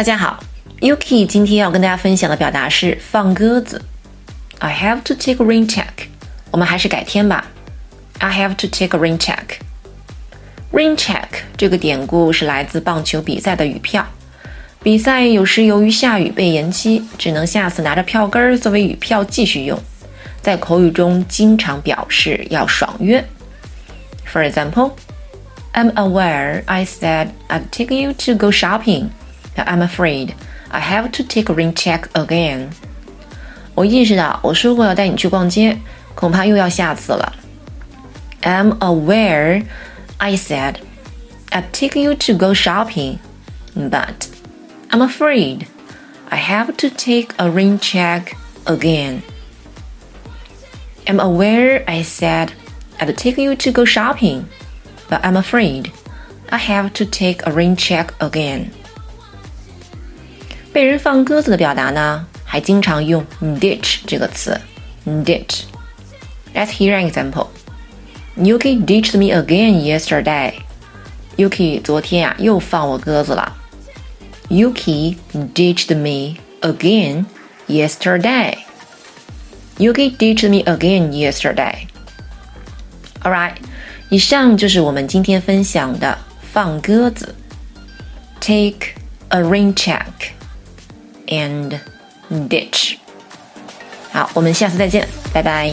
大家好 ，Yuki 今天要跟大家分享的表达是放鸽子。I have to take a rain check。我们还是改天吧。I have to take a rain check。Rain check 这个典故是来自棒球比赛的雨票。比赛有时由于下雨被延期，只能下次拿着票根作为雨票继续用。在口语中经常表示要爽约。For example, I'm aware I said I'd take you to go shopping, but I'm afraid I have to take a rain check again. 我意识到我说过要带你去逛街，恐怕又要下次了。I'm aware I said I'd take you to go shopping, but I'm afraid I have to take a rain check again.I'm aware I said I'd take you to go shopping, but I'm afraid I have to take a rain check again. 被人放鸽子的表达呢，还经常用 ditch 这个词 ditch. Let's hear an example. Yuki ditched me again yesterday. Yuki 昨天啊又放我鸽子了。Yuki ditched me again yesterday.Yuki ditched me again yesterday. Alright, 以上就是我们今天分享的放鸽子 take a rain check and ditch. 好，我们下次再见，拜拜。